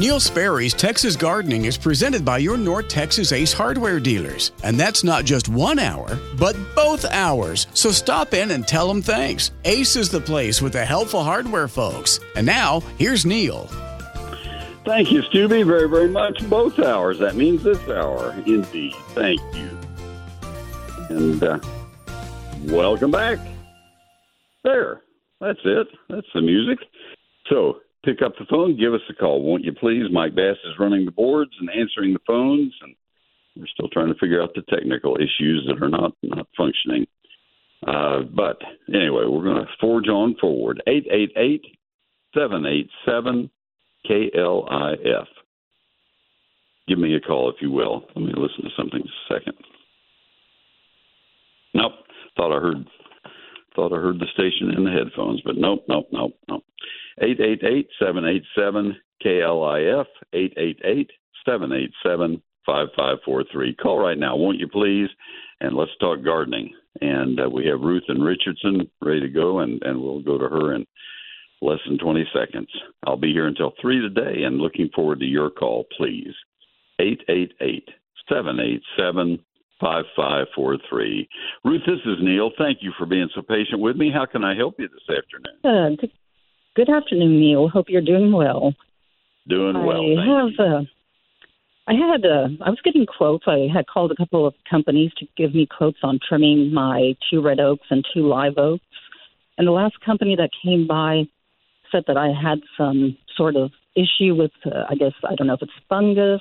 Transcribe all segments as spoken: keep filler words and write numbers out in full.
Neil Sperry's Texas Gardening is presented by your North Texas Ace Hardware dealers. And that's not just one hour, but both hours. So stop in and tell them thanks. Ace is the place with the helpful hardware folks. And now, here's Neil. Thank you, Stubby, very, very much. Both hours. That means this hour, indeed. Thank you. And uh, welcome back. There. That's it. That's the music. So, pick up the phone, give us a call, won't you please? Mike Bass is running the boards and answering the phones, and we're still trying to figure out the technical issues that are not, not functioning. Uh, but anyway, we're going to forge on forward. eight eight eight, seven eight seven, K L I F. Give me a call, if you will. Let me listen to something just a second. Nope. Thought I heard... Thought I heard the station in the headphones, but nope, nope, nope, nope. eight eight eight, seven eight seven, K L I F, eight eight eight, seven eight seven, five five four three. Call right now, won't you please? And let's talk gardening. And uh, we have Ruth and Richardson ready to go, and, and we'll go to her in less than twenty seconds. I'll be here until three today, and looking forward to your call, please. eight eight eight, seven eight seven, five five four three. five five four three. Ruth, this is Neil. Thank you for being so patient with me. How can I help you this afternoon? Good, Good afternoon, Neil. Hope you're doing well. Doing I well. Thank have. Uh, I had. Uh, I was getting quotes. I had called a couple of companies to give me quotes on trimming my two red oaks and two live oaks. And the last company that came by said that I had some sort of issue with. Uh, I guess I don't know if it's fungus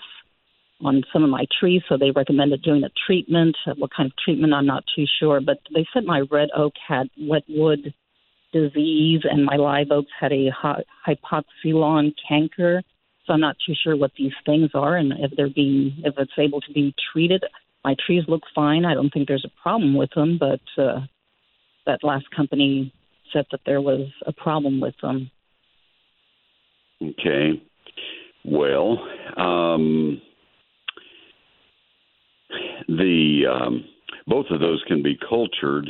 on some of my trees, so they recommended doing a treatment. What kind of treatment, I'm not too sure, but they said my red oak had wet wood disease and my live oaks had a hypoxylon canker, so I'm not too sure what these things are and if they're being, if it's able to be treated. My trees look fine. I don't think there's a problem with them, but uh, that last company said that there was a problem with them. Okay. Well, um... The um, both of those can be cultured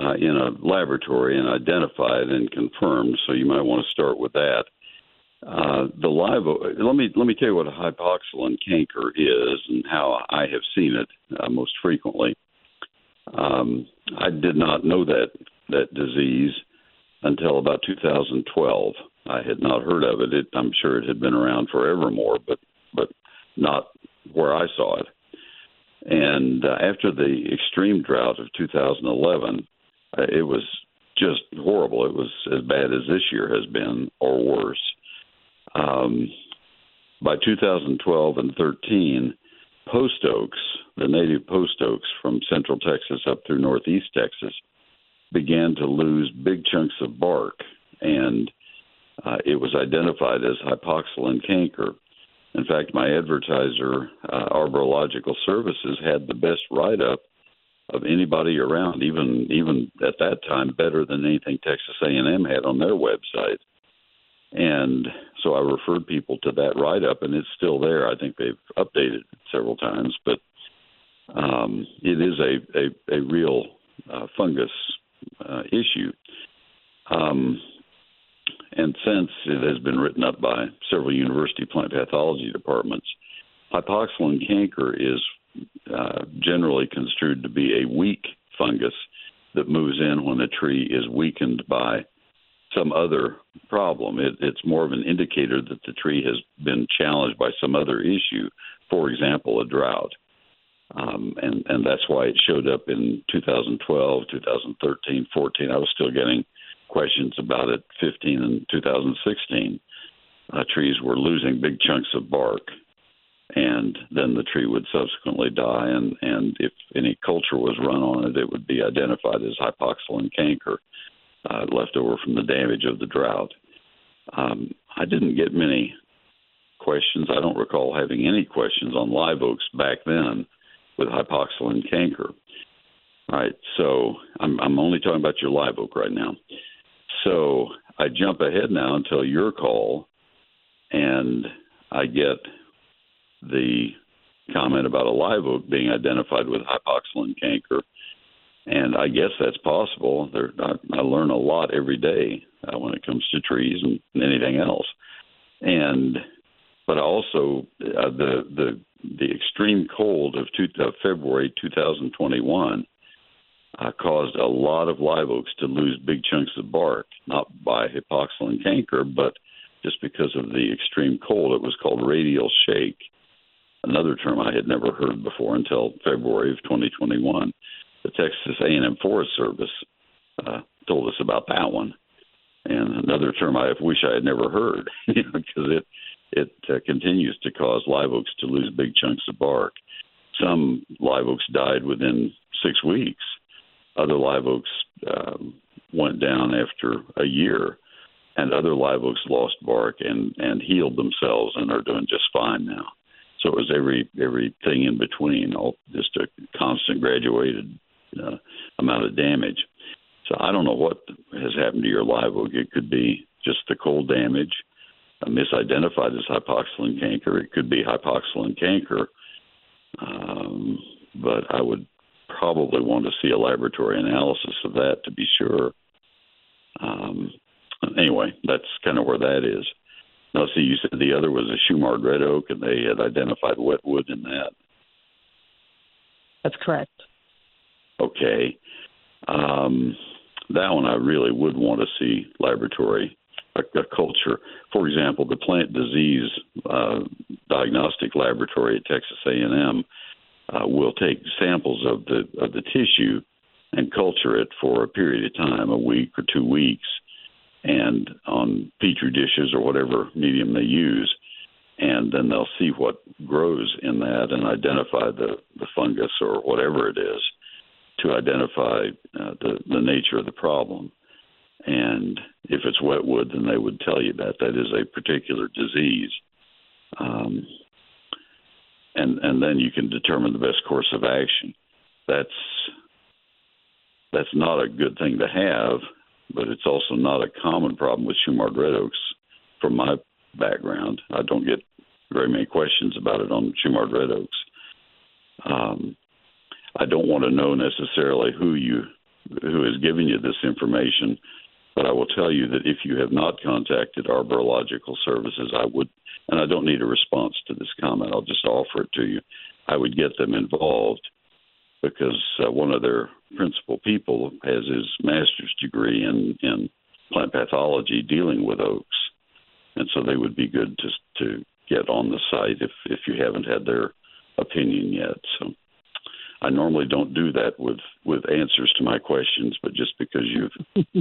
uh, in a laboratory and identified and confirmed, so you might want to start with that. Uh, the live oak, let me let me tell you what a hypoxylon canker is and how I have seen it uh, most frequently. Um, I did not know that that disease until about two thousand twelve. I had not heard of it. it I'm sure it had been around forevermore, but but not where I saw it. And uh, after the extreme drought of two thousand eleven, uh, it was just horrible. It was as bad as this year has been, or worse. Um, by two thousand twelve and thirteen, post oaks, the native post oaks from central Texas up through northeast Texas, began to lose big chunks of bark, and uh, it was identified as hypoxylon canker. In fact, my advertiser, uh, Arborilogical Services, had the best write-up of anybody around, even even at that time, better than anything Texas A and M had on their website. And so I referred people to that write-up, and it's still there. I think they've updated it several times, but um, it is a, a, a real uh, fungus uh, issue. Um And since it has been written up by several university plant pathology departments, hypoxylon canker is uh, generally construed to be a weak fungus that moves in when a tree is weakened by some other problem. It, it's more of an indicator that the tree has been challenged by some other issue, for example, a drought. Um, and, and that's why it showed up in two thousand twelve, two thousand thirteen, fourteen. I was still getting questions about it. Fifteen and two thousand sixteen, uh, trees were losing big chunks of bark, and then the tree would subsequently die. And, and if any culture was run on it, it would be identified as hypoxylon canker, uh, left over from the damage of the drought. Um, I didn't get many questions. I don't recall having any questions on live oaks back then with hypoxylon canker. All right, so I'm, I'm only talking about your live oak right now. So I jump ahead now until your call, and I get the comment about a live oak being identified with hypoxylon canker, and I guess that's possible. There, I, I learn a lot every day uh, when it comes to trees and anything else. And but also uh, the the the extreme cold of, two, of February two thousand twenty-one uh, caused a lot of live oaks to lose big chunks of bark, not by hypoxylin canker, but just because of the extreme cold. It was called radial shake, another term I had never heard before until February of twenty twenty-one. The Texas A and M Forest Service uh, told us about that one, and another term I wish I had never heard, you know, because it it uh, continues to cause live oaks to lose big chunks of bark. Some live oaks died within six weeks. Other live oaks uh, went down after a year, and other live oaks lost bark and, and healed themselves and are doing just fine now. So it was every everything in between, all just a constant graduated uh, amount of damage. So I don't know what has happened to your live oak. It could be just the cold damage, uh, misidentified as hypoxylin canker. It could be hypoxylin canker, um, but I would probably want to see a laboratory analysis of that to be sure. Um, anyway, that's kind of where that is. Now, see, you said the other was a Shumard red oak, and they had identified wet wood in that. That's correct. Okay. Um, that one I really would want to see laboratory a, a culture. For example, the plant disease uh, diagnostic laboratory at Texas A and M uh, will take samples of the of the tissue and culture it for a period of time, a week or two weeks, and on petri dishes or whatever medium they use, and then they'll see what grows in that and identify the, the fungus or whatever it is to identify uh, the, the nature of the problem. And if it's wet wood, then they would tell you that. That is a particular disease. Um, and and then you can determine the best course of action. That's that's not a good thing to have, but it's also not a common problem with Shumard red oaks from my background. I don't get very many questions about it on Shumard red oaks. Um, I don't want to know necessarily who you who is giving you this information, but I will tell you that if you have not contacted Arborilogical Services, I would, and I don't need a response to this comment, I'll just offer it to you, I would get them involved, because uh, one of their principal people has his master's degree in, in plant pathology dealing with oaks. And so they would be good to, to get on the site if, if you haven't had their opinion yet. So I normally don't do that with, with answers to my questions, but just because you've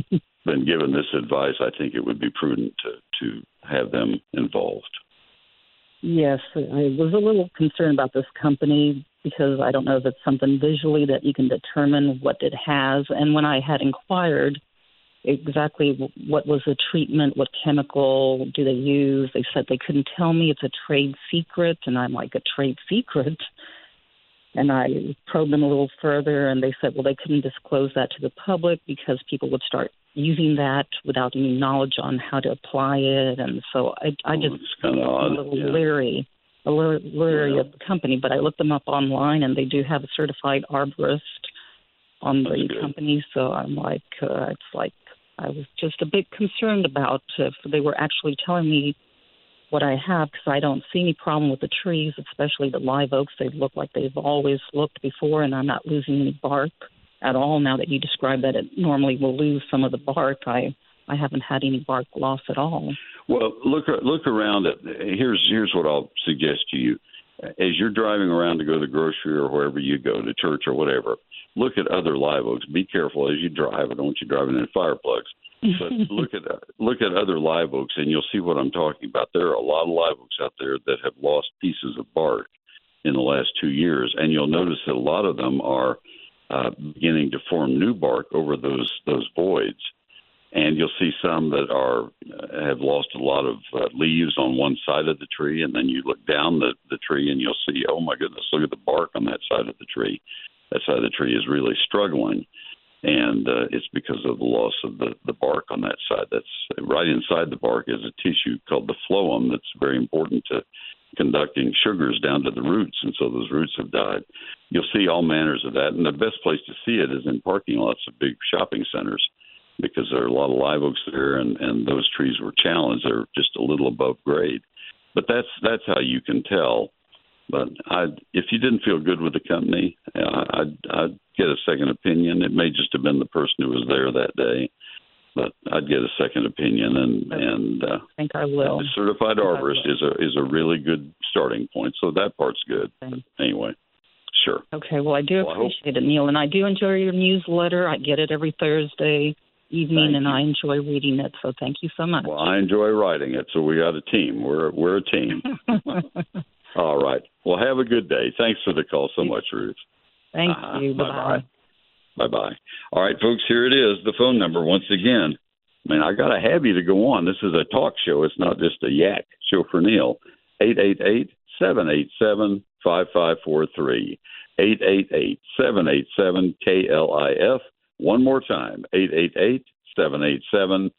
been given this advice, I think it would be prudent to, to have them involved. Yes, I was a little concerned about this company, because I don't know if it's something visually that you can determine what it has. And when I had inquired exactly what was the treatment, what chemical do they use, they said they couldn't tell me. It's a trade secret. And I'm like, a trade secret? And I probed them a little further, and they said, well, they couldn't disclose that to the public because people would start using that without any knowledge on how to apply it. And so I, I just oh, kind of odd. a little yeah. leery. A leery of the company, but I looked them up online, and they do have a certified arborist on the That's company. Good. So I'm like, uh, it's like I was just a bit concerned about if they were actually telling me what I have, because I don't see any problem with the trees, especially the live oaks. They look like they've always looked before, and I'm not losing any bark at all. Now that you describe that, it normally will lose some of the bark. I I haven't had any bark loss at all. Well, look look around. At, here's here's what I'll suggest to you. As you're driving around to go to the grocery or wherever you go, to church or whatever, look at other live oaks. Be careful as you drive. I don't want you driving in fire plugs. But look at look at other live oaks, and you'll see what I'm talking about. There are a lot of live oaks out there that have lost pieces of bark in the last two years, and you'll notice that a lot of them are uh, beginning to form new bark over those those voids. And you'll see some that are have lost a lot of uh, leaves on one side of the tree, and then you look down the, the tree and you'll see, oh, my goodness, look at the bark on that side of the tree. That side of the tree is really struggling, and uh, it's because of the loss of the, the bark on that side. That's right inside the bark is a tissue called the phloem that's very important to conducting sugars down to the roots, and so those roots have died. You'll see all manners of that, and the best place to see it is in parking lots of big shopping centers, because there are a lot of live oaks there, and, and those trees were challenged. They're just a little above grade. But that's that's how you can tell. But I, if you didn't feel good with the company, I, I'd, I'd get a second opinion. It may just have been the person who was there that day, but I'd get a second opinion. And and uh, I think I will. A certified arborist is a is a really good starting point. So that part's good. Okay. Anyway, sure. Okay. Well, I do well, appreciate I it, Neil, and I do enjoy your newsletter. I get it every Thursday evening, thank and you. I enjoy reading it. So thank you so much. Well, I enjoy writing it. So we got a team. We're we're a team. All right. Well, have a good day. Thanks for the call so much, Ruth. Thank uh-huh. you. Bye-bye. Bye-bye. Bye-bye. All right, folks, here it is, the phone number once again. I mean, I got to have you to go on. This is a talk show. It's not just a yak show for Neil. eight eight eight, seven eight seven, five five four three. eight eight eight, seven eight seven, K L I F. One more time, eight eight eight, seven eight seven,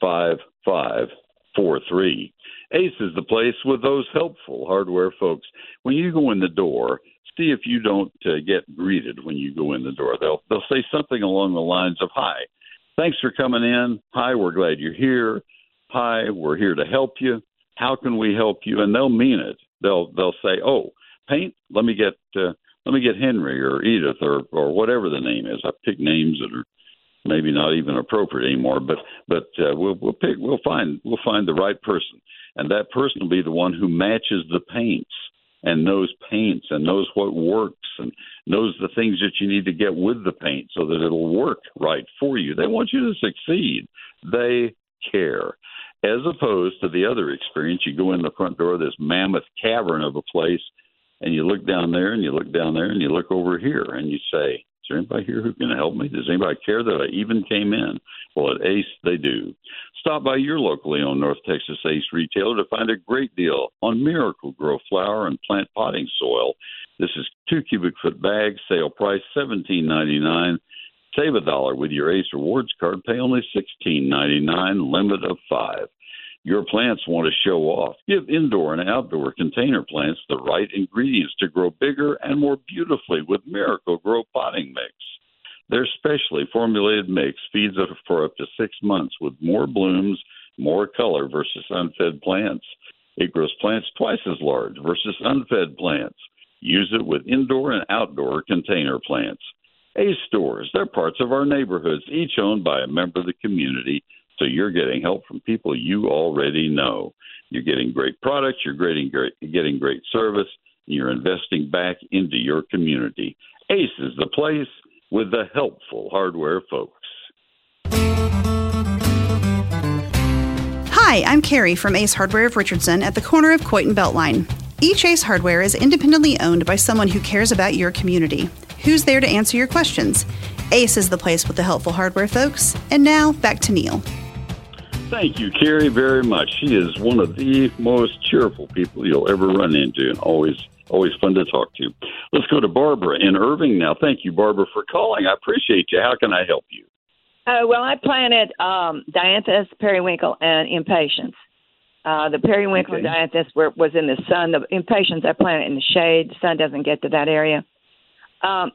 five five four three. Ace is the place with those helpful hardware folks. When you go in the door, see if you don't uh, get greeted when you go in the door. They'll they'll say something along the lines of, hi, thanks for coming in. Hi, we're glad you're here. Hi, we're here to help you. How can we help you? And they'll mean it. They'll they'll say, oh, paint? Let me get uh, let me get Henry or Edith or, or whatever the name is. I pick names that are maybe not even appropriate anymore, but but uh, we'll we'll pick we'll find we'll find the right person, and that person will be the one who matches the paints and knows paints and knows what works and knows the things that you need to get with the paint so that it'll work right for you. They want you to succeed. They care, as opposed to the other experience. You go in the front door of this mammoth cavern of a place, and you look down there and you look down there and you look over here and you say, is there anybody here who can help me? Does anybody care that I even came in? Well, at Ace, they do. Stop by your locally owned North Texas Ace retailer to find a great deal on Miracle-Gro flower and plant potting soil. This is two cubic foot bags, sale price seventeen ninety-nine. Save a dollar with your Ace Rewards card. Pay only sixteen ninety-nine, limit of five. Your plants want to show off. Give indoor and outdoor container plants the right ingredients to grow bigger and more beautifully with Miracle-Gro potting mix. Their specially formulated mix feeds for up to six months with more blooms, more color versus unfed plants. It grows plants twice as large versus unfed plants. Use it with indoor and outdoor container plants. Ace stores, they're parts of our neighborhoods, each owned by a member of the community. So you're getting help from people you already know. You're getting great products. You're getting great, getting great service. And you're investing back into your community. Ace is the place with the helpful hardware folks. Hi, I'm Carrie from Ace Hardware of Richardson at the corner of Coit and Beltline. Each Ace Hardware is independently owned by someone who cares about your community. Who's there to answer your questions? Ace is the place with the helpful hardware folks. And now, back to Neil. Thank you, Carrie, very much. She is one of the most cheerful people you'll ever run into, and always, always fun to talk to. Let's go to Barbara in Irving now. Thank you, Barbara, for calling. I appreciate you. How can I help you? Uh, well, I planted um, dianthus, periwinkle, and impatiens. Uh, the periwinkle okay. and dianthus were, was in the sun. The impatiens I planted in the shade. The sun doesn't get to that area. Um,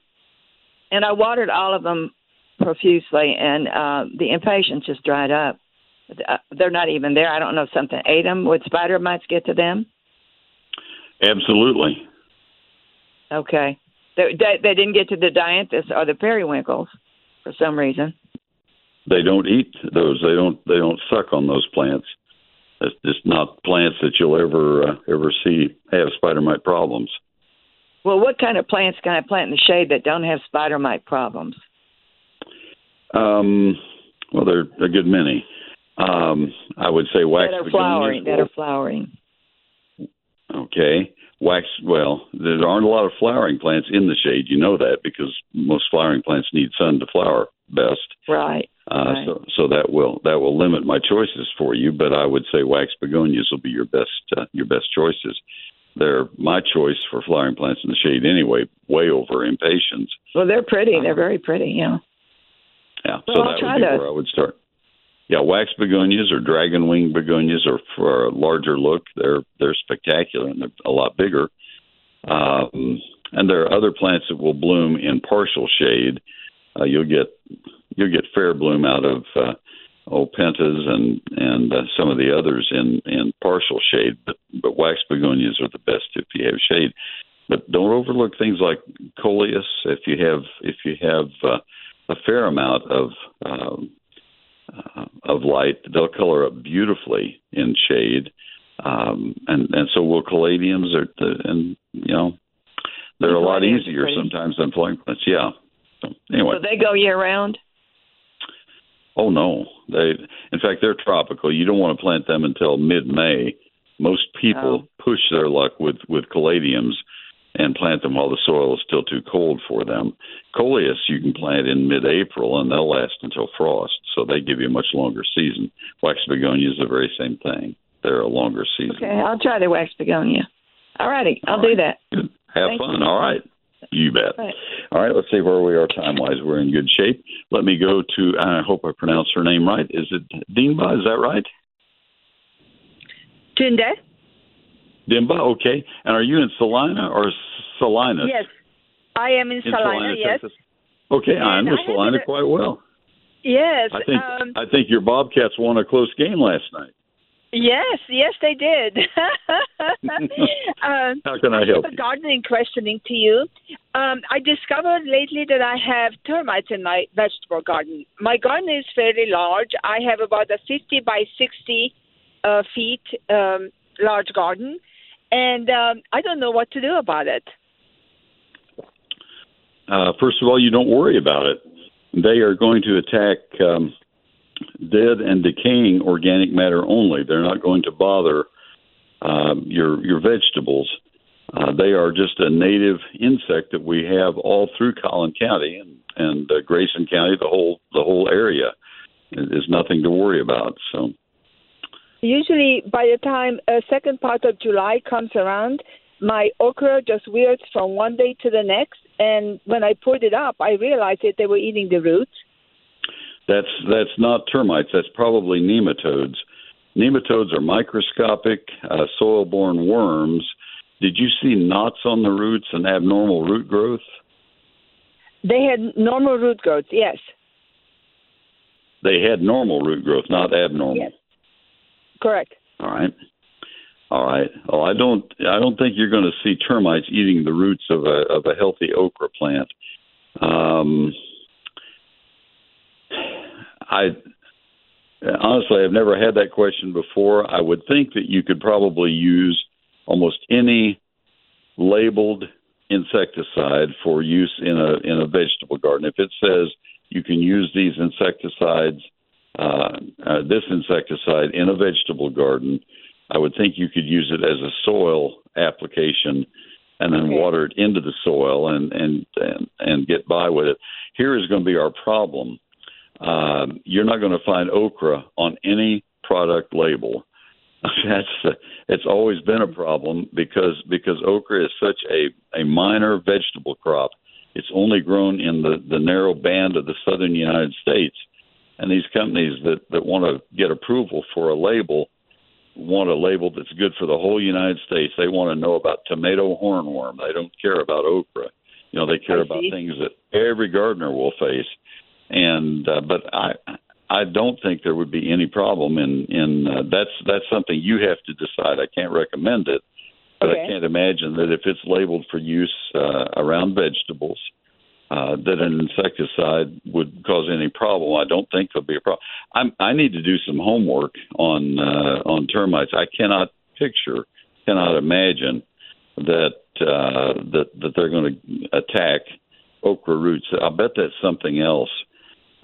and I watered all of them profusely, and uh, the impatiens just dried up. They're not even there. I don't know if something ate them. Would spider mites get to them? Absolutely. Okay. They, they, they didn't get to the dianthus or the periwinkles for some reason. They don't eat those. They don't. They don't suck on those plants. That's just not plants that you'll ever uh, ever see have spider mite problems. Well, what kind of plants can I plant in the shade that don't have spider mite problems? Um. Well, there are a good many. Um, I would say wax that are flowering. Begonias. That are flowering. Okay. Wax, well, there aren't a lot of flowering plants in the shade. You know that because most flowering plants need sun to flower best. Right. Uh, right. So, so that will that will limit my choices for you. But I would say wax begonias will be your best uh, your best choices. They're my choice for flowering plants in the shade anyway, way over impatiens. Well, they're pretty. They're very pretty. Yeah. Yeah. Well, so I'll that try would be those. Where I would start. Yeah, wax begonias or dragon wing begonias are for a larger look. They're they're spectacular and they're a lot bigger. Um, and there are other plants that will bloom in partial shade. Uh, you'll get you'll get fair bloom out of uh, opentas and and uh, some of the others in, in partial shade. But but wax begonias are the best if you have shade. But don't overlook things like coleus. If you have if you have uh, a fair amount of um, uh, of light, they'll color up beautifully in shade. Um, and, and so will caladiums, are, and you know they're a lot easier sometimes than flowering plants. Yeah. So anyway, so they go year round. Oh no, they. In fact, they're tropical. You don't want to plant them until mid-May. Most people oh. push their luck with with caladiums and plant them while the soil is still too cold for them. Coleus you can plant in mid-April, and they'll last until frost, so they give you a much longer season. Wax begonia is the very same thing. They're a longer season. Okay, I'll try the wax begonia. All righty, I'll All right. do that. Good. Have Thank fun. You. All right. You bet. All right. All right, let's see where we are time-wise. We're in good shape. Let me go to, I hope I pronounced her name right. Is it Dimba? Is that right? Tunde. Dimba, okay. And are you in Salina or Salinas? Yes, I am in, in Salina, Salina, yes. Texas. Okay, and I know I Salina a... quite well. Yes. I think, um, I think your Bobcats won a close game last night. Yes, yes, they did. um, How can I help I have a gardening questioning to you. Um, I discovered lately that I have termites in my vegetable garden. My garden is fairly large. I have about a fifty by sixty uh, feet um, large garden, and um, I don't know what to do about it. Uh, first of all, you don't worry about it. They are going to attack... Um, dead and decaying organic matter only. They're not going to bother um, your your vegetables. Uh, they are just a native insect that we have all through Collin County and, and uh, Grayson County. The whole the whole area is nothing to worry about. So usually by the time a second part of July comes around, my okra just wilts from one day to the next. And when I pulled it up, I realized that they were eating the roots. That's that's not termites. That's probably nematodes. Nematodes are microscopic uh, soil-borne worms. Did you see knots on the roots and abnormal root growth? They had normal root growth, yes. They had normal root growth, not abnormal. Yes. Correct. All right. All right. Well, I don't I don't think you're going to see termites eating the roots of a of a healthy okra plant. Um I honestly have never had that question before. I would think that you could probably use almost any labeled insecticide for use in a in a vegetable garden. If it says you can use these insecticides, uh, uh, this insecticide in a vegetable garden, I would think you could use it as a soil application and then okay. water it into the soil and, and, and, and get by with it. Here is going to be our problem. Um, you're not going to find okra on any product label. That's uh, it's always been a problem because because okra is such a, a minor vegetable crop. It's only grown in the, the narrow band of the southern United States. And these companies that, that want to get approval for a label want a label that's good for the whole United States. They want to know about tomato hornworm. They don't care about okra. You know, they care about things that every gardener will face. And uh, but I I don't think there would be any problem in in uh, that's that's something you have to decide. I can't recommend it, but okay. I can't imagine that if it's labeled for use uh, around vegetables, uh, that an insecticide would cause any problem. I don't think there'll be a problem. I'm, I need to do some homework on uh, on termites. I cannot picture, cannot imagine that uh, that that they're going to attack okra roots. I bet that's something else.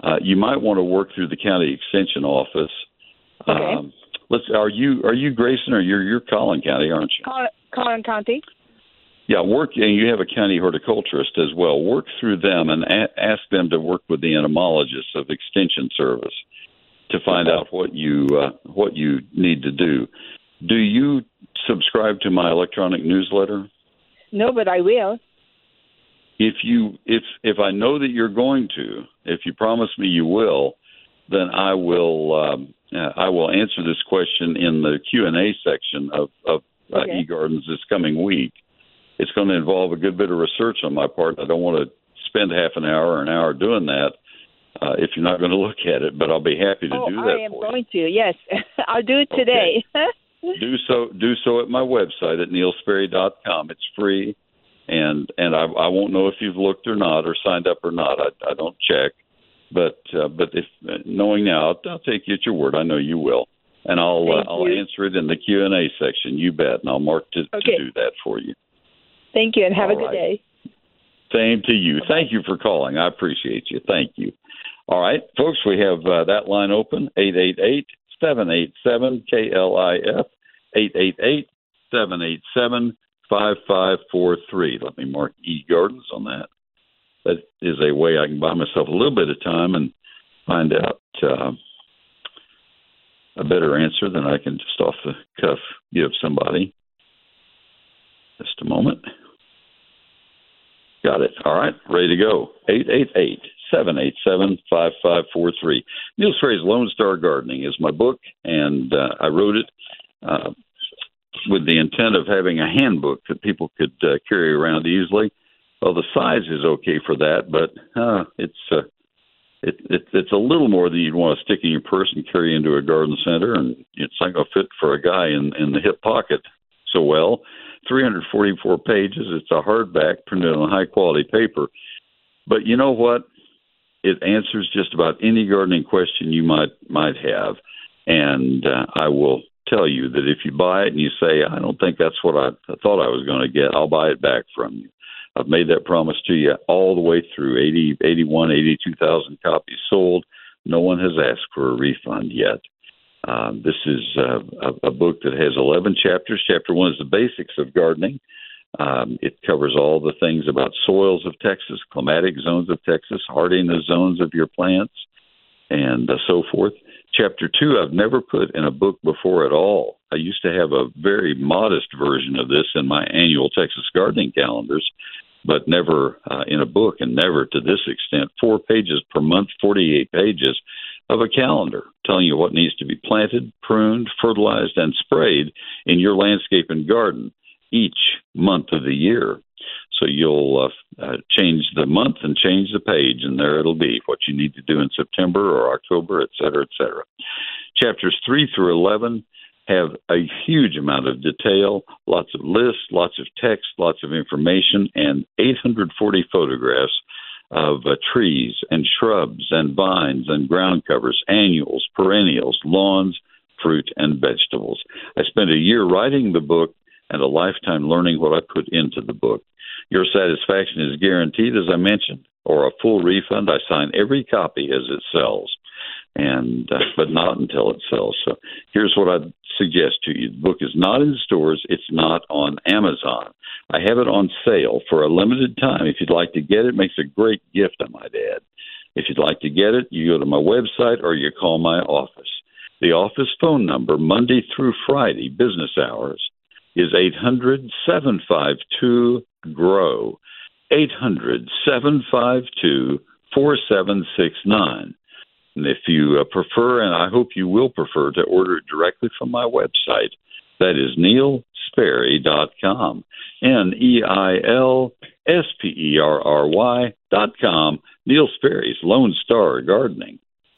Uh, you might want to work through the county extension office. Okay. Um, let's. Are you are you Grayson or you're you're Collin County, aren't you? Collin, Collin County. Yeah, work and you have a county horticulturist as well. Work through them and a- ask them to work with the entomologists of Extension Service to find okay. out what you uh, what you need to do. Do you subscribe to my electronic newsletter? No, but I will. If you if if I know that you're going to, if you promise me you will, then I will um, I will answer this question in the Q and A section of, of uh, okay. eGardens this coming week. It's going to involve a good bit of research on my part. I don't want to spend half an hour or an hour doing that uh, if you're not going to look at it, but I'll be happy to oh, do I that for you. Oh, I am going to, yes. I'll do it today. Okay. do so do so at my website at neil sperry dot com. It's free, and and I, I won't know if you've looked or not or signed up or not. I, I don't check, but uh, but if knowing now, I'll, I'll take you at your word. I know you will, and I'll uh, I'll answer it in the Q and A section. You bet, and I'll mark to, okay. to do that for you. Thank you, and have All a good right. day. Same to you. Thank you for calling. I appreciate you. Thank you. All right, folks, we have uh, that line open, eight eight eight, seven eight seven, K L I F, eight eight eight, seven eight seven, five five four three. Let me mark eGardens on that. That is a way I can buy myself a little bit of time and find out uh, a better answer than I can just off the cuff give somebody. Just a moment. Got it. All right. Ready to go. eight eight eight, seven eight seven, five five four three. Neil Sperry's Lone Star Gardening is my book, and uh, I wrote it uh, with the intent of having a handbook that people could uh, carry around easily. Well, the size is okay for that, but uh, it's, uh, it, it, it's a little more than you'd want to stick in your purse and carry into a garden center, and it's not going to fit for a guy in, in the hip pocket so well. three hundred forty-four pages. It's a hardback printed on high-quality paper. But you know what? It answers just about any gardening question you might might have. And uh, I will tell you that if you buy it and you say, I don't think that's what I thought I was going to get, I'll buy it back from you. I've made that promise to you all the way through. eighty, eighty-one, eighty-two thousand copies sold. No one has asked for a refund yet. Uh, this is uh, a, a book that has eleven chapters. Chapter one is the basics of gardening. Um, it covers all the things about soils of Texas, climatic zones of Texas, hardiness zones of your plants, and uh, so forth. Chapter two, I've never put in a book before at all. I used to have a very modest version of this in my annual Texas gardening calendars, but never uh, in a book and never to this extent. Four pages per month, forty-eight pages of a calendar telling you what needs to be planted, pruned, fertilized, and sprayed in your landscape and garden each month of the year. So you'll uh, uh, change the month and change the page, and there it'll be what you need to do in September or October, et cetera, et cetera. Chapters three through eleven have a huge amount of detail, lots of lists, lots of text, lots of information, and eight hundred forty photographs of uh, trees and shrubs and vines and ground covers, annuals, perennials, lawns, fruit, and vegetables. I spent a year writing the book and a lifetime learning what I put into the book. Your satisfaction is guaranteed, as I mentioned, or a full refund. I sign every copy as it sells, and uh, but not until it sells. So here's what I'd suggest to you. The book is not in stores. It's not on Amazon. I have it on sale for a limited time. If you'd like to get it, it makes a great gift, I might add. If you'd like to get it, you go to my website or you call my office. The office phone number, Monday through Friday, business hours, is eight hundred, seven five two, G R O W, eight hundred, seven five two, four seven six nine. And if you uh, prefer, and I hope you will prefer, to order it directly from my website, that is neil sperry dot com, N E I L S P E R R Y dot com, Neil Sperry's Lone Star Gardening.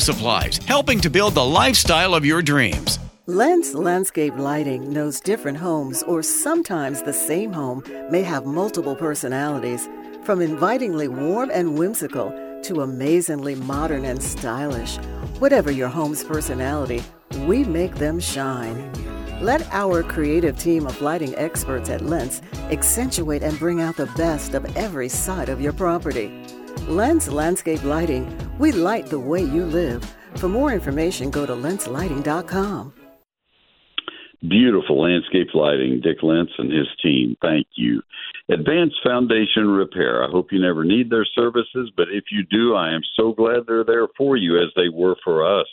supplies, helping to build the lifestyle of your dreams. Lens Landscape Lighting knows different homes, or sometimes the same home, may have multiple personalities, from invitingly warm and whimsical to amazingly modern and stylish. Whatever your home's personality, we make them shine. Let our creative team of lighting experts at Lens accentuate and bring out the best of every side of your property. Lens Landscape Lighting, we light the way you live. For more information, go to lens lighting dot com. Beautiful landscape lighting, Dick Lentz and his team. Thank you. Advanced Foundation Repair. I hope you never need their services, but if you do, I am so glad they're there for you as they were for us.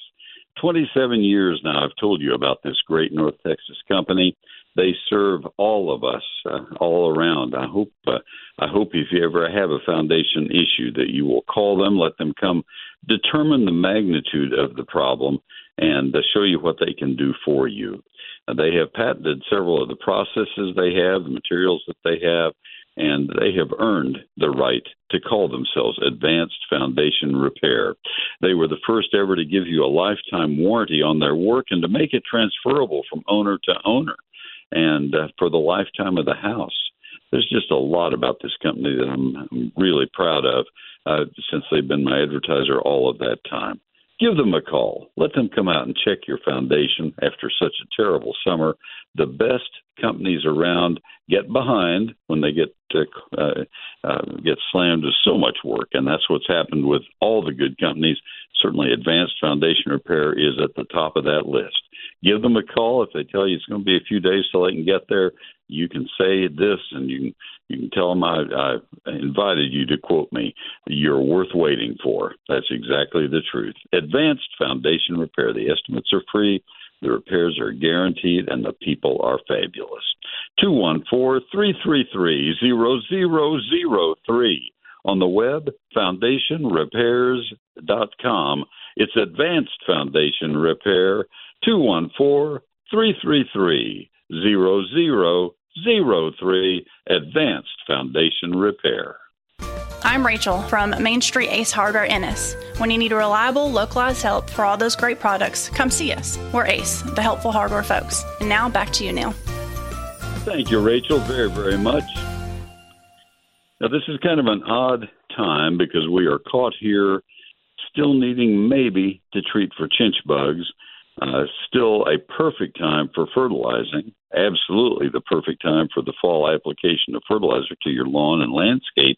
twenty-seven years now I've told you about this great North Texas company. They serve all of us uh, all around. I hope uh, I hope if you ever have a foundation issue that you will call them, let them come determine the magnitude of the problem, and uh, show you what they can do for you. Uh, they have patented several of the processes they have, the materials that they have, and they have earned the right to call themselves Advanced Foundation Repair. They were the first ever to give you a lifetime warranty on their work and to make it transferable from owner to owner and uh, for the lifetime of the house. There's just a lot about this company that I'm, I'm really proud of uh, since they've been my advertiser all of that time. Give them a call. Let them come out and check your foundation after such a terrible summer. The best companies around get behind when they get to, uh, uh, get slammed with so much work, and that's what's happened with all the good companies. Certainly, Advanced Foundation Repair is at the top of that list. Give them a call. If they tell you it's going to be a few days till they can get there, you can say this, and you can, you can tell them I, I invited you to quote me. You're worth waiting for. That's exactly the truth. Advanced Foundation Repair. The estimates are free. The repairs are guaranteed, and the people are fabulous. two one four, three three three, zero zero zero three. On the web, foundation repairs dot com. It's Advanced Foundation Repair, two one four, three three three, zero zero zero three, Advanced Foundation Repair. I'm Rachel from Main Street Ace Hardware Ennis. When you need reliable, localized help for all those great products, come see us. We're Ace, the helpful hardware folks. And now back to you, Neil. Thank you, Rachel, very, very much. Now, this is kind of an odd time because we are caught here still needing maybe to treat for chinch bugs. Uh, still a perfect time for fertilizing, absolutely the perfect time for the fall application of fertilizer to your lawn and landscape,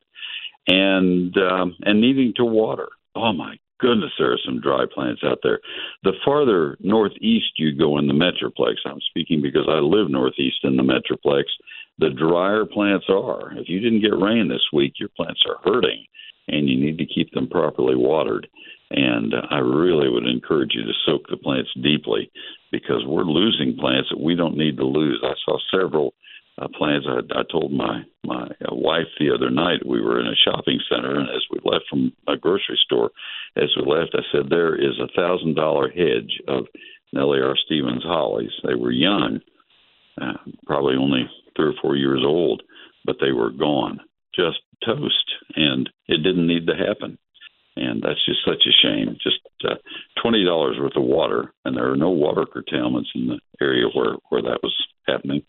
and um, and needing to water. Oh, my goodness, there are some dry plants out there. The farther northeast you go in the Metroplex, I'm speaking because I live northeast in the Metroplex, the drier plants are. If you didn't get rain this week, your plants are hurting, and you need to keep them properly watered. And I really would encourage you to soak the plants deeply because we're losing plants that we don't need to lose. I saw several Uh, plants. I, I told my, my wife the other night, we were in a shopping center, and as we left from a grocery store, as we left, I said, there is a one thousand dollars hedge of Nellie R. Stevens hollies. They were young, uh, probably only three or four years old, but they were gone, just toast, and it didn't need to happen. And that's just such a shame. Just uh, twenty dollars worth of water, and there are no water curtailments in the area where, where that was happening.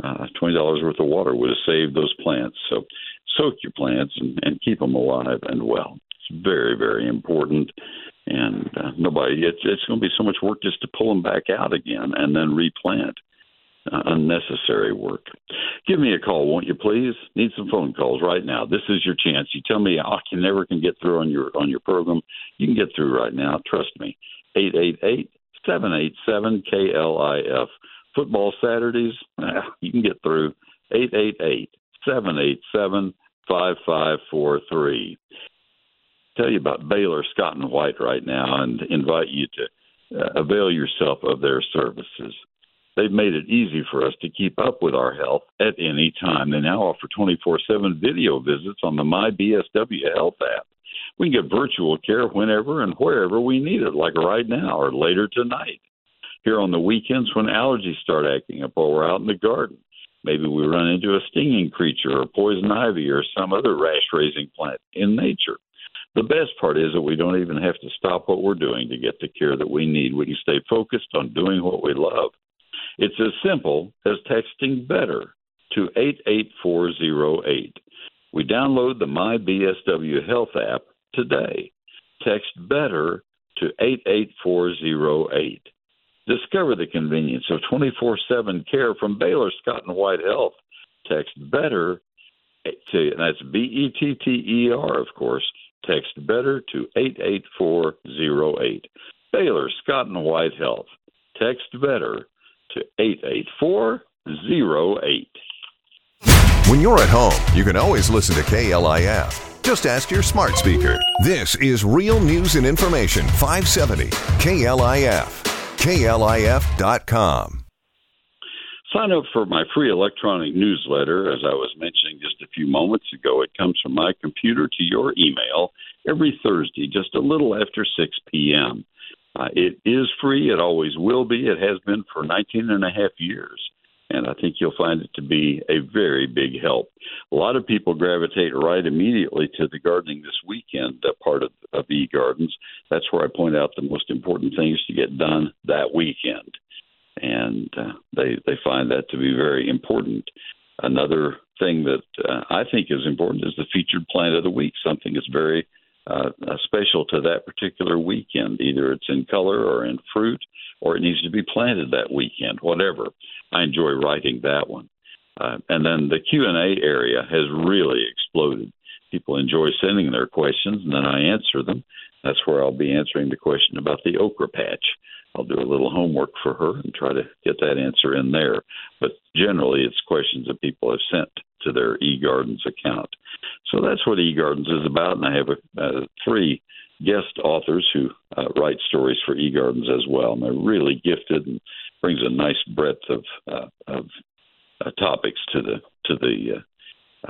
Uh, twenty dollars worth of water would have saved those plants. So soak your plants and, and keep them alive and well. It's very, very important. And uh, nobody, it's, it's going to be so much work just to pull them back out again and then replant. Uh, unnecessary work. Give me a call, won't you, please? Need some phone calls right now. This is your chance. You tell me, oh, you never can get through on your on your program. You can get through right now. Trust me. eight eight eight, seven eight seven, K L I F. Football Saturdays, you can get through, eight eight eight, seven eight seven, five five four three. Tell you about Baylor Scott and White right now and invite you to uh, avail yourself of their services. They've made it easy for us to keep up with our health at any time. They now offer twenty-four seven video visits on the My B S W Health app. We can get virtual care whenever and wherever we need it, like right now or later tonight. Here on the weekends when allergies start acting up or we're out in the garden. Maybe we run into a stinging creature or poison ivy or some other rash-raising plant in nature. The best part is that we don't even have to stop what we're doing to get the care that we need. We can stay focused on doing what we love. It's as simple as texting BETTER to eight eight four zero eight. We download the My B S W Health app today. Text BETTER to eight eight four zero eight. Discover the convenience of twenty-four seven care from Baylor Scott and White Health. Text BETTER to, and that's B E T T E R, of course, text BETTER to eight eight four zero eight. Baylor Scott and White Health. Text BETTER to eight eight four zero eight. When you're at home, you can always listen to K L I F. Just ask your smart speaker. This is Real News and Information five seventy K L I F. K L I F dot com. Sign up for my free electronic newsletter. As I was mentioning just a few moments ago, it comes from my computer to your email every Thursday, just a little after six p.m. Uh, it is free. It always will be. It has been for nineteen and a half years, and I think you'll find it to be a very big help. A lot of people gravitate right immediately to the Gardening This Weekend uh, part of, of eGardens. That's where I point out the most important things to get done that weekend, and uh, they, they find that to be very important. Another thing that uh, I think is important is the featured plant of the week, something that's very Uh, special to that particular weekend. Either it's in color or in fruit, or it needs to be planted that weekend, whatever. I enjoy writing that one. Uh, and then the Q and A area has really exploded. People enjoy sending their questions, and then I answer them. That's where I'll be answering the question about the okra patch. I'll do a little homework for her and try to get that answer in there. But generally, it's questions that people have sent to their eGardens account. So that's what eGardens is about, and I have a, uh, three guest authors who uh, write stories for eGardens as well, and they're really gifted and brings a nice breadth of uh, of uh, topics to the to the uh,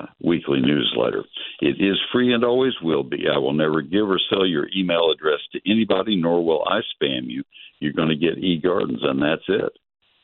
uh, weekly newsletter. It is free and always will be. I will never give or sell your email address to anybody, nor will I spam you. You're going to get eGardens, and that's it.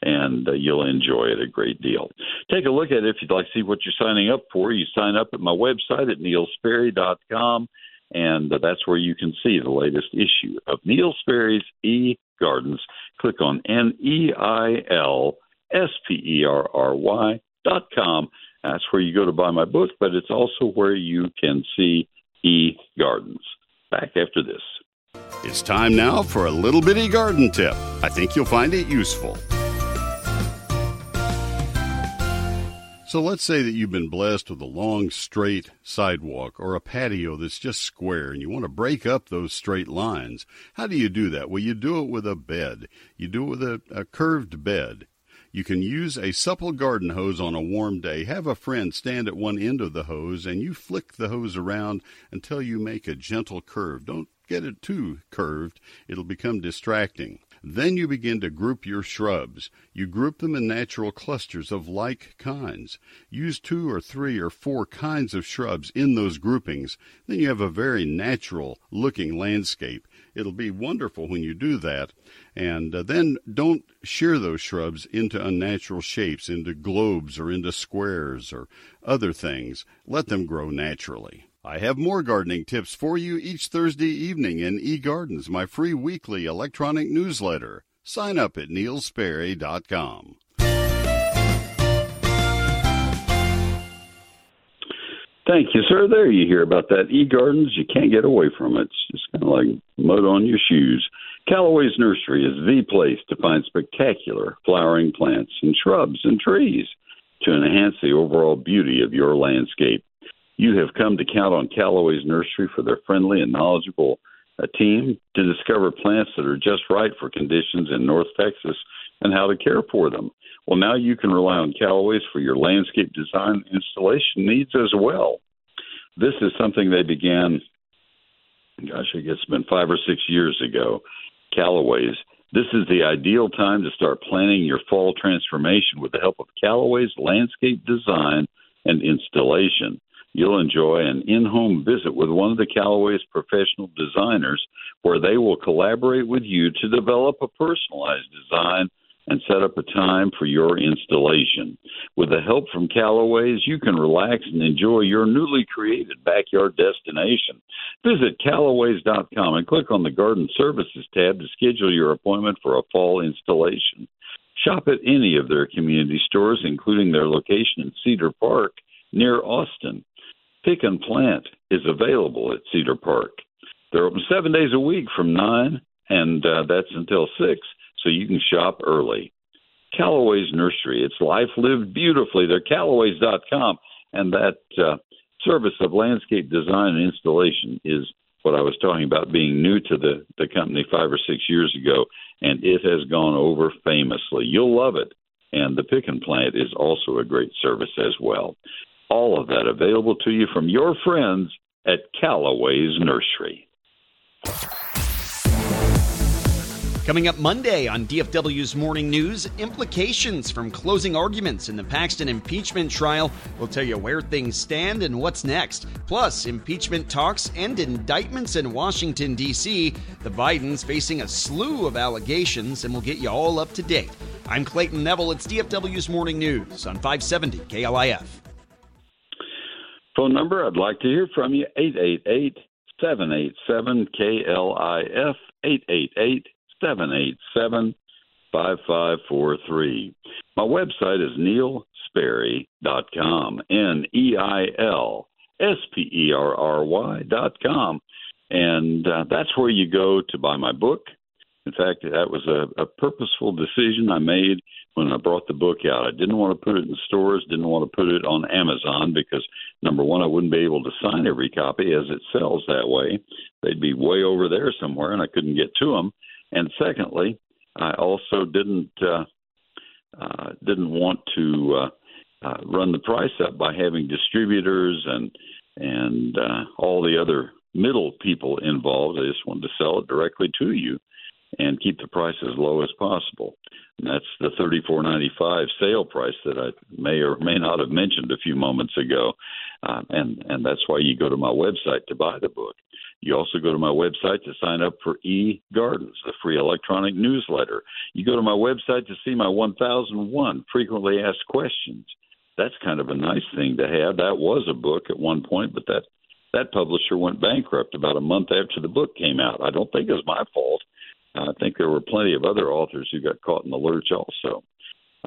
And uh, you'll enjoy it a great deal. Take a look at it if you'd like to see what you're signing up for. You sign up at my website at neil sperry dot com, and uh, that's where you can see the latest issue of Neil Sperry's eGardens. Click on N E I L S P E R R Y dot com. That's where you go to buy my book, but it's also where you can see eGardens. Back after this. It's time now for a little bitty garden tip. I think you'll find it useful. So let's say that you've been blessed with a long, straight sidewalk or a patio that's just square, and you want to break up those straight lines. How do you do that? Well, you do it with a bed. You do it with a, a curved bed. You can use a supple garden hose on a warm day. Have a friend stand at one end of the hose, and you flick the hose around until you make a gentle curve. Don't get it too curved. It'll become distracting. Then you begin to group your shrubs. You group them in natural clusters of like kinds. Use two or three or four kinds of shrubs in those groupings. Then you have a very natural-looking landscape. It'll be wonderful when you do that. And uh, then don't shear those shrubs into unnatural shapes, into globes or into squares or other things. Let them grow naturally. I have more gardening tips for you each Thursday evening in eGardens, my free weekly electronic newsletter. Sign up at neil sperry dot com. Thank you, sir. There you hear about that. eGardens, you can't get away from it. It's just kind of like mud on your shoes. Callaway's Nursery is the place to find spectacular flowering plants and shrubs and trees to enhance the overall beauty of your landscape. You have come to count on Callaway's Nursery for their friendly and knowledgeable uh, team to discover plants that are just right for conditions in North Texas and how to care for them. Well, now you can rely on Callaway's for your landscape design installation needs as well. This is something they began, gosh, I guess it's been five or six years ago, Callaway's. This is the ideal time to start planning your fall transformation with the help of Callaway's landscape design and installation. You'll enjoy an in-home visit with one of the Callaway's professional designers where they will collaborate with you to develop a personalized design and set up a time for your installation. With the help from Callaway's, you can relax and enjoy your newly created backyard destination. Visit Callaway's dot com and click on the Garden Services tab to schedule your appointment for a fall installation. Shop at any of their community stores, including their location in Cedar Park near Austin. Pick and Plant is available at Cedar Park. They're open seven days a week from nine, and uh, that's until six, so you can shop early. Callaway's Nursery, it's life lived beautifully. They're Callaway's dot com, and that uh, service of landscape design and installation is what I was talking about being new to the, the company five or six years ago, and it has gone over famously. You'll love it. And the pick and plant is also a great service as well. All of that available to you from your friends at Callaway's Nursery. Coming up Monday on D F W's Morning News, implications from closing arguments in the Paxton impeachment trial. We'll tell you where things stand and what's next. Plus, impeachment talks and indictments in Washington, D C The Bidens facing a slew of allegations, and we'll get you all up to date. I'm Clayton Neville. It's D F W's Morning News on five seventy K L I F. Phone number I'd like to hear from you, eight eight eight, seven eight seven, K L I F, eight eight eight, seven eight seven, K L I F. seven eight seven, five five four three. My website is neil sperry dot com, N E I L S P E R R Y dot com, and uh, that's where you go to buy my book. In fact, that was a, a purposeful decision I made when I brought the book out. I didn't want to put it in stores, didn't want to put it on Amazon because, number one, I wouldn't be able to sign every copy as it sells that way. They'd be way over there somewhere, and I couldn't get to them. And secondly, I also didn't uh, uh, didn't want to uh, uh, run the price up by having distributors and and uh, all the other middle people involved. I just wanted to sell it directly to you and keep the price as low as possible. And that's the thirty-four ninety-five sale price that I may or may not have mentioned a few moments ago. Uh, and and that's why you go to my website to buy the book. You also go to my website to sign up for eGardens, the free electronic newsletter. You go to my website to see my one thousand one frequently asked questions. That's kind of a nice thing to have. That was a book at one point, but that, that publisher went bankrupt about a month after the book came out. I don't think it was my fault. I think there were plenty of other authors who got caught in the lurch also.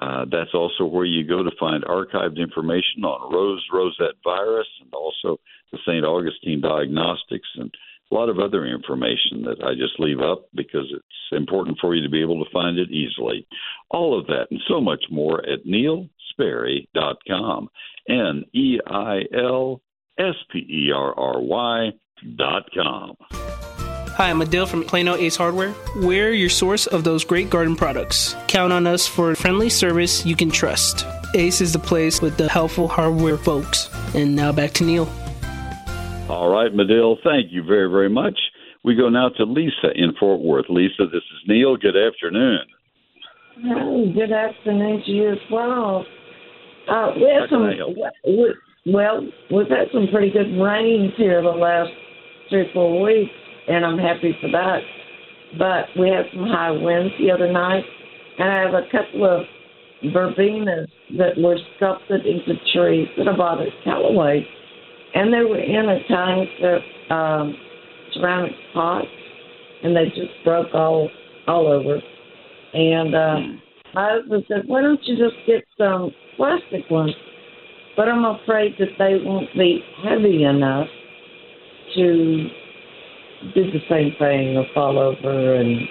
Uh, that's also where you go to find archived information on Rose Rosette virus and also the Saint Augustine diagnostics and a lot of other information that I just leave up because it's important for you to be able to find it easily. All of that and so much more at neil sperry dot com, N E I L S P E R R Y dot com. Hi, I'm Adele from Plano Ace Hardware. We're your source of those great garden products. Count on us for friendly service you can trust. Ace is the place with the helpful hardware folks. And now back to Neil. All right, Medill, thank you very, very much. We go now to Lisa in Fort Worth. Lisa, this is Neil. Good afternoon. Hey, good afternoon to you as well. Uh, we had some, we, well, we've had some pretty good rains here the last three, four weeks, and I'm happy for that. But we had some high winds the other night, and I have a couple of verbenas that were sculpted into trees that I bought at Callaway. And they were in a tank of um, ceramic pots, and they just broke all all over. And uh, my husband said, why don't you just get some plastic ones? But I'm afraid that they won't be heavy enough to do the same thing or fall over. And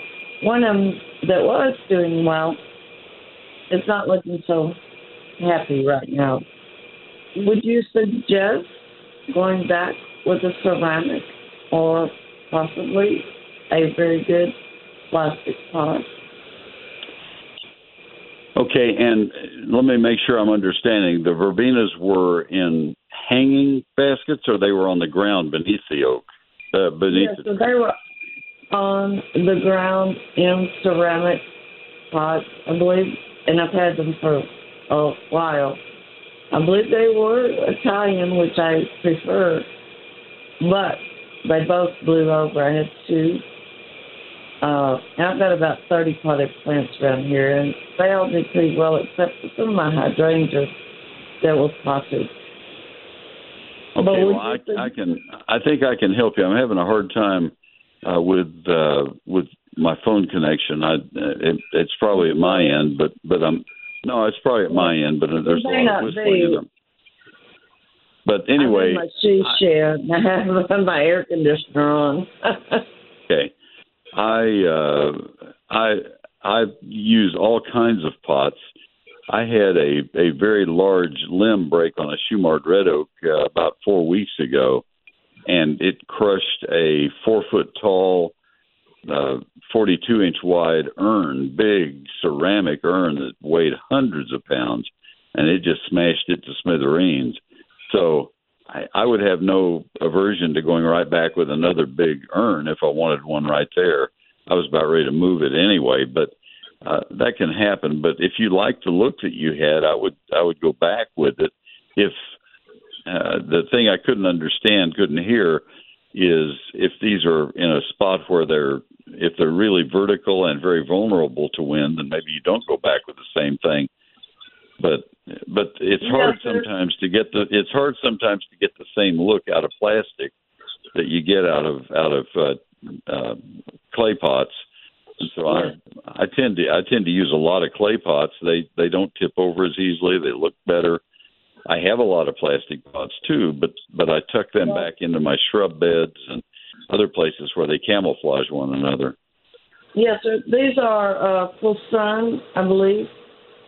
one of them that was doing well is not looking so happy right now. Would you suggest going back with a ceramic or possibly a very good plastic pot? Okay, and let me make sure I'm understanding. The verbenas were in hanging baskets, or they were on the ground beneath the oak? Uh, beneath yeah, so the they were on the ground in ceramic pots, I believe, and I've had them for a while. I believe they were Italian, which I prefer, but they both blew over. I had two. Uh, and I've got about thirty potted plants around here, and they all did pretty well, except for some of my hydrangeas that were potted. Okay, well, I, I can. I think I can help you. I'm having a hard time uh, with uh, with my phone connection. I it, it's probably at my end, but but I'm. No, it's probably at my end, but there's a lot of whistling in them. But anyway, I'm in my shoe shed and I have my air conditioner on. Okay, I uh, I I use all kinds of pots. I had a, a very large limb break on a Shumard red oak uh, about four weeks ago, and it crushed a four-foot-tall, forty-two-inch uh, wide urn, big ceramic urn that weighed hundreds of pounds, and it just smashed it to smithereens. So I, I would have no aversion to going right back with another big urn if I wanted one right there. I was about ready to move it anyway, but uh, that can happen. But if you like the look that you had, I would I would go back with it. If uh, the thing I couldn't understand, couldn't hear, is if these are in a spot where they're if they're really vertical and very vulnerable to wind, then maybe you don't go back with the same thing. But but it's hard sometimes to get the it's hard sometimes to get the same look out of plastic that you get out of out of uh, uh, clay pots. And so I I tend to I tend to use a lot of clay pots. They they don't tip over as easily. They look better. I have a lot of plastic pots too, but but I tuck them back into my shrub beds and other places where they camouflage one another. Yes, yeah, so these are uh, full sun, I believe,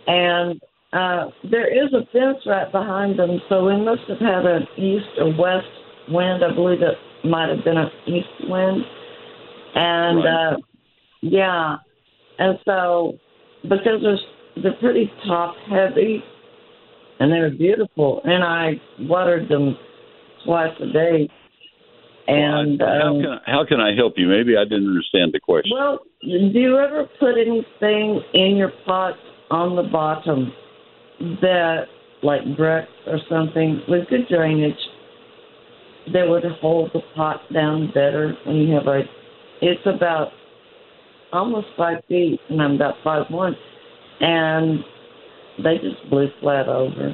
and. Uh, there is a fence right behind them, so we must have had an east or west wind. I believe it might have been an east wind. And, right. uh, yeah, and so because they're, they're pretty top-heavy, and they were beautiful, and I watered them twice a day. And well, I, how, um, can I, how can I help you? Maybe I didn't understand the question. Well, do you ever put anything in your pots on the bottom that, like bricks or something, with good drainage, that would hold the pot down better when you have a, it's about almost five feet, and I'm about five one, and they just blew flat over.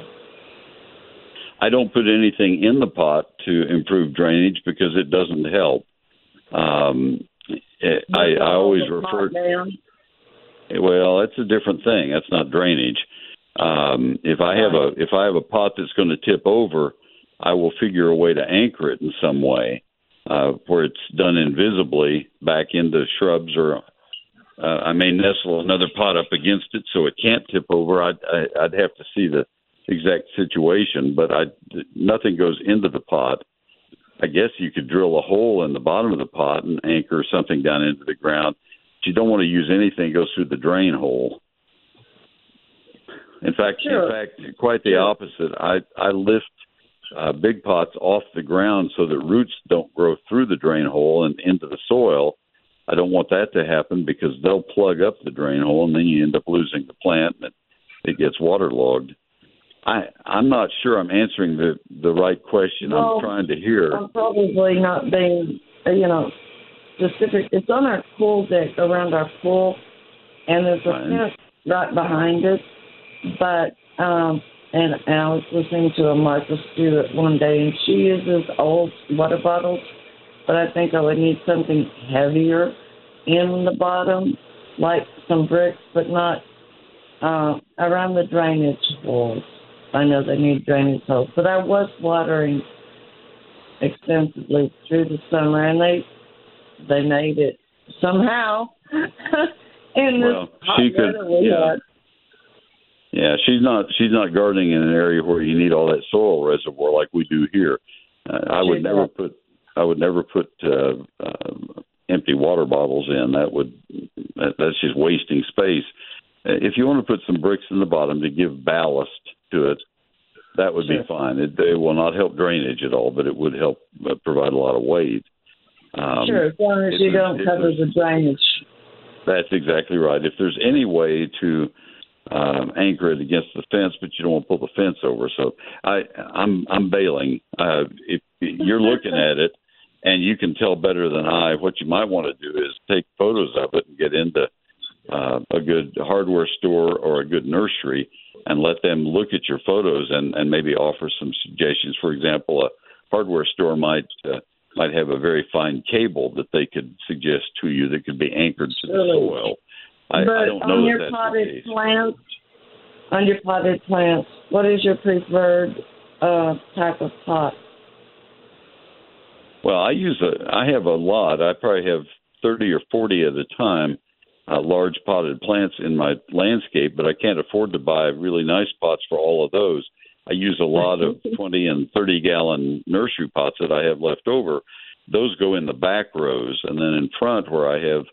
I don't put anything in the pot to improve drainage because it doesn't help. Um, it, I, I always refer to... Well, that's a different thing. That's not drainage. Um, if I have a if I have a pot that's going to tip over, I will figure a way to anchor it in some way, uh, where it's done invisibly back into shrubs, or uh, I may nestle another pot up against it so it can't tip over. I'd, I'd have to see the exact situation, but I nothing goes into the pot. I guess you could drill a hole in the bottom of the pot and anchor something down into the ground. You don't want to use anything that goes through the drain hole. In fact, sure. in fact, quite the sure. opposite. I, I lift uh, big pots off the ground so that roots don't grow through the drain hole and into the soil. I don't want that to happen because they'll plug up the drain hole, and then you end up losing the plant, and it, it gets waterlogged. I, I'm not sure I'm answering the, the right question. Well, I'm trying to hear. I'm probably not being, you know, specific. It's on our pool deck, around our pool, and there's a fence right behind it. But um, and, and I was listening to a Martha Stewart one day, and she uses old water bottles. But I think I would need something heavier in the bottom, like some bricks, but not uh, around the drainage holes. I know they need drainage holes, but I was watering extensively through the summer, and they. They made it somehow. And well, she could. Yeah. yeah, she's not. She's not gardening in an area where you need all that soil reservoir like we do here. Uh, I would never put. I would never put uh, uh, empty water bottles in. That would. That, that's just wasting space. If you want to put some bricks in the bottom to give ballast to it, that would sure. be fine. It, it will not help drainage at all, but it would help uh, provide a lot of weight. Um, sure, as long as you don't cover the drainage. That's exactly right. If there's any way to um, anchor it against the fence, but you don't want to pull the fence over. So I, I'm I'm bailing. Uh, if you're looking at it, and you can tell better than I, what you might want to do is take photos of it and get into uh, a good hardware store or a good nursery and let them look at your photos and, and maybe offer some suggestions. For example, a hardware store might... Uh, might have a very fine cable that they could suggest to you that could be anchored to the soil. I, but I don't on know your that potted plants, on your potted plants, what is your preferred uh, type of pot? Well, I use a, I have a lot. I probably have thirty or forty at a time, uh, large potted plants in my landscape, but I can't afford to buy really nice pots for all of those. I use a lot of twenty and thirty gallon nursery pots that I have left over. Those go in the back rows, and then in front where I have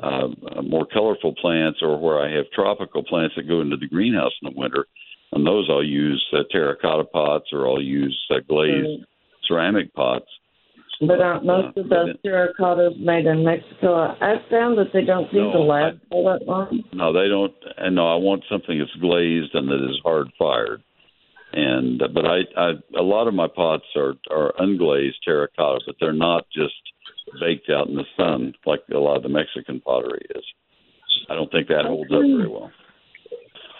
uh, more colorful plants or where I have tropical plants that go into the greenhouse in the winter, and those I'll use uh, terracotta pots or I'll use uh, glazed right. ceramic pots. But aren't most uh, of those terracottas made in Mexico? I've found that they don't seem no, to last I, all that long. No, they don't. And no, I want something that's glazed and that is hard fired. And but I, I a lot of my pots are, are unglazed terracotta, but they're not just baked out in the sun like a lot of the Mexican pottery is. I don't think that holds okay. up very well.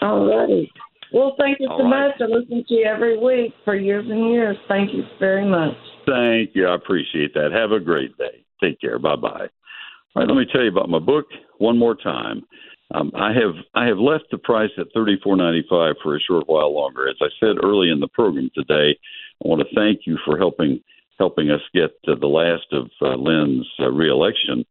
All righty. Well, thank you all so right. much. I listen to you every week for years and years. Thank you very much. Thank you. I appreciate that. Have a great day. Take care. Bye-bye. All right, let me tell you about my book one more time. Um, I have I have left the price at thirty-four ninety-five for a short while longer. As I said early in the program today, I want to thank you for helping helping us get to the last of uh, Lynn's uh, reelection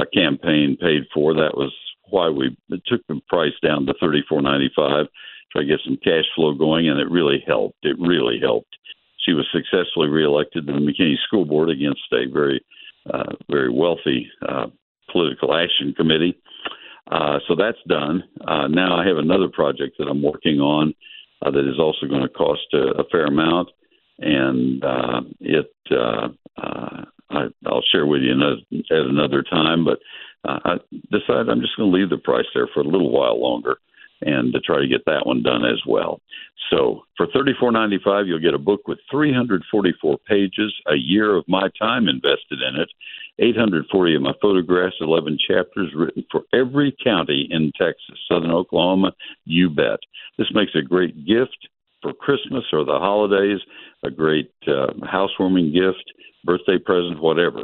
uh, campaign paid for. That was why we took the price down to thirty-four ninety-five, try to get some cash flow going, and it really helped. It really helped. She was successfully reelected to the McKinney School Board against a very, uh, very wealthy uh, political action committee. Uh, so that's done. Uh, now I have another project that I'm working on uh, that is also going to cost a, a fair amount, and uh, it uh, uh, I, I'll share with you another, at another time. But uh, I decided I'm just going to leave the price there for a little while longer and to try to get that one done as well. So for thirty-four ninety-five, you'll get a book with three hundred forty-four pages, a year of my time invested in it, eight hundred forty of my photographs, eleven chapters written for every county in Texas, Southern Oklahoma, you bet. This makes a great gift for Christmas or the holidays, a great uh, housewarming gift, birthday present, whatever.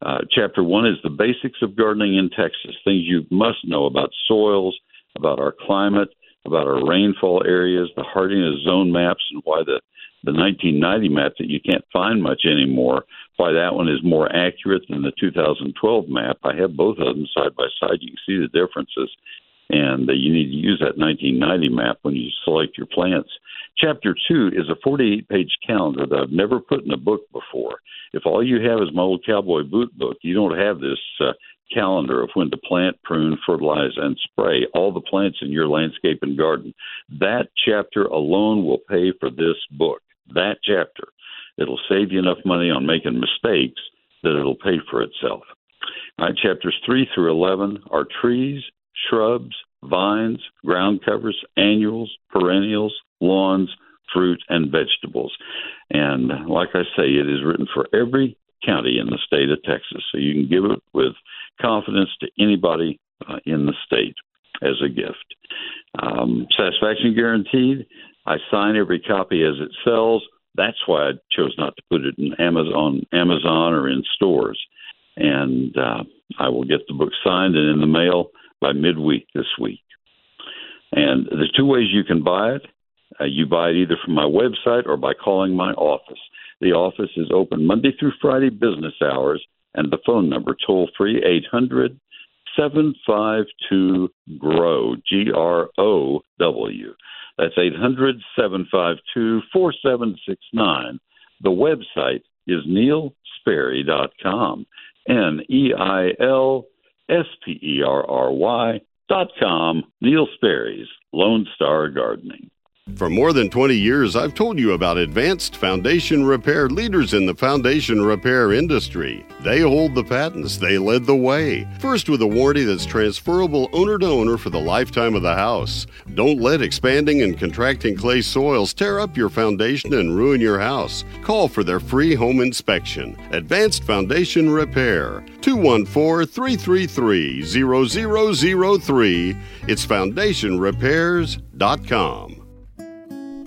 Uh, chapter one is the basics of gardening in Texas, things you must know about soils, about our climate, about our rainfall areas, the hardiness zone maps, and why the, the nineteen ninety map that you can't find much anymore, why that one is more accurate than the two thousand twelve map. I have both of them side by side. You can see the differences, and uh, you need to use that nineteen ninety map when you select your plants. Chapter two is a forty-eight page calendar that I've never put in a book before. If all you have is my old cowboy boot book, you don't have this uh, calendar of when to plant, prune, fertilize, and spray all the plants in your landscape and garden. That chapter alone will pay for this book. That chapter. It'll save you enough money on making mistakes that it'll pay for itself. All right, chapters three through eleven are trees, shrubs, vines, ground covers, annuals, perennials, lawns, fruit, and vegetables. And like I say, it is written for every county in the state of Texas, so you can give it with confidence to anybody uh, in the state as a gift. Um, satisfaction guaranteed. I sign every copy as it sells. That's why I chose not to put it in Amazon, Amazon or in stores. And uh, I will get the book signed and in the mail by midweek this week. And there's two ways you can buy it. Uh, you buy it either from my website or by calling my office. The office is open Monday through Friday business hours, and the phone number toll-free eight hundred, seven five two, G R O W, G R O W. That's eight hundred, seven five two, four seven six nine. The website is neil sperry dot com, N E I L S P E R R Y dot com, Neil Sperry's Lone Star Gardening. For more than twenty years, I've told you about Advanced Foundation Repair, leaders in the foundation repair industry. They hold the patents. They led the way. First with a warranty that's transferable owner to owner for the lifetime of the house. Don't let expanding and contracting clay soils tear up your foundation and ruin your house. Call for their free home inspection. Advanced Foundation Repair, two one four, three three three, zero zero zero three. It's foundation repairs dot com.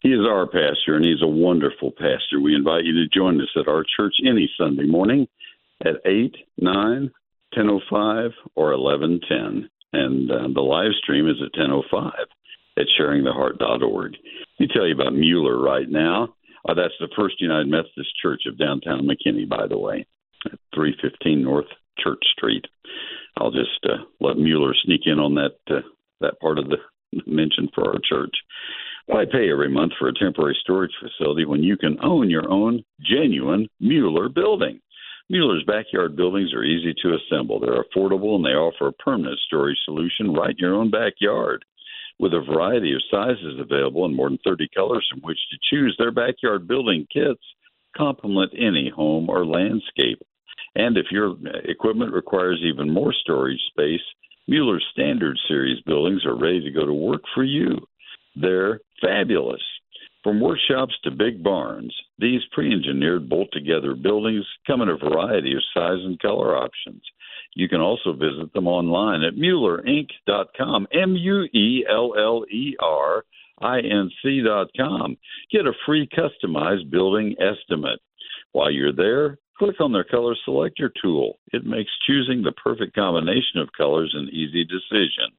He is our pastor, and he's a wonderful pastor. We invite you to join us at our church any Sunday morning at eight, nine, ten oh five, or eleven ten. And uh, the live stream is at ten oh five at sharing the heart dot org. Let me tell you about Mueller right now. Uh, that's the First United Methodist Church of downtown McKinney, by the way, at three fifteen North Church Street. I'll just uh, let Mueller sneak in on that uh, that part of the mention for our church. Why pay every month for a temporary storage facility when you can own your own genuine Mueller building? Mueller's backyard buildings are easy to assemble. They're affordable, and they offer a permanent storage solution right in your own backyard. With a variety of sizes available and more than thirty colors from which to choose, their backyard building kits complement any home or landscape. And if your equipment requires even more storage space, Mueller's Standard Series buildings are ready to go to work for you. They're fabulous. From workshops to big barns, these pre-engineered, bolt-together buildings come in a variety of size and color options. You can also visit them online at Mueller Inc dot com, M U E L L E R I N C dot com. Get a free customized building estimate. While you're there, click on their color selector tool. It makes choosing the perfect combination of colors an easy decision.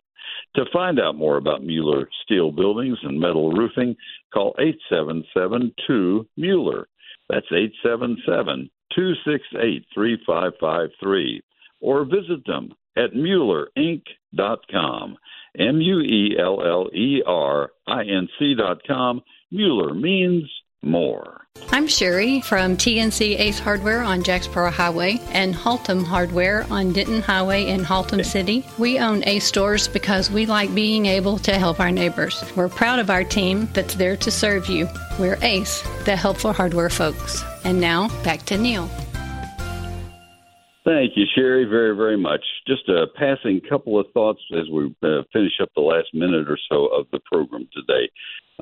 To find out more about Mueller steel buildings and metal roofing, call eight seven seven, two, Mueller. That's eight seven seven, two six eight, three five five three. Or visit them at Mueller Inc dot com, M U E L L E R I N C dot com. Mueller means more. I'm Sherry from T N C Ace Hardware on Jacksboro Highway and Haltom Hardware on Denton Highway in Haltom City. We own Ace stores because we like being able to help our neighbors. We're proud of our team that's there to serve you. We're Ace, the helpful hardware folks. And now, back to Neil. Thank you, Sherry, very, very much. Just a passing couple of thoughts as we uh, finish up the last minute or so of the program today.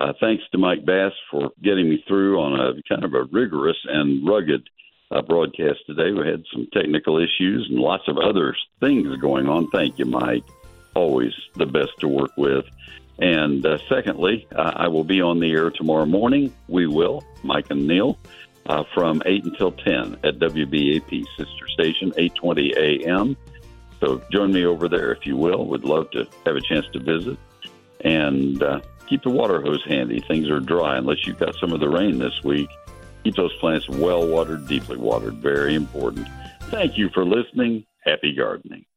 Uh, thanks to Mike Bass for getting me through on a kind of a rigorous and rugged uh, broadcast today. We had some technical issues and lots of other things going on. Thank you, Mike. Always the best to work with. And uh, secondly, uh, I will be on the air tomorrow morning. We will, Mike and Neil, uh, from eight until ten at W B A P, sister station, eight twenty a.m. So join me over there if you will. Would love to have a chance to visit. And uh keep the water hose handy. Things are dry unless you've got some of the rain this week. Keep those plants well watered, deeply watered. Very important. Thank you for listening. Happy gardening.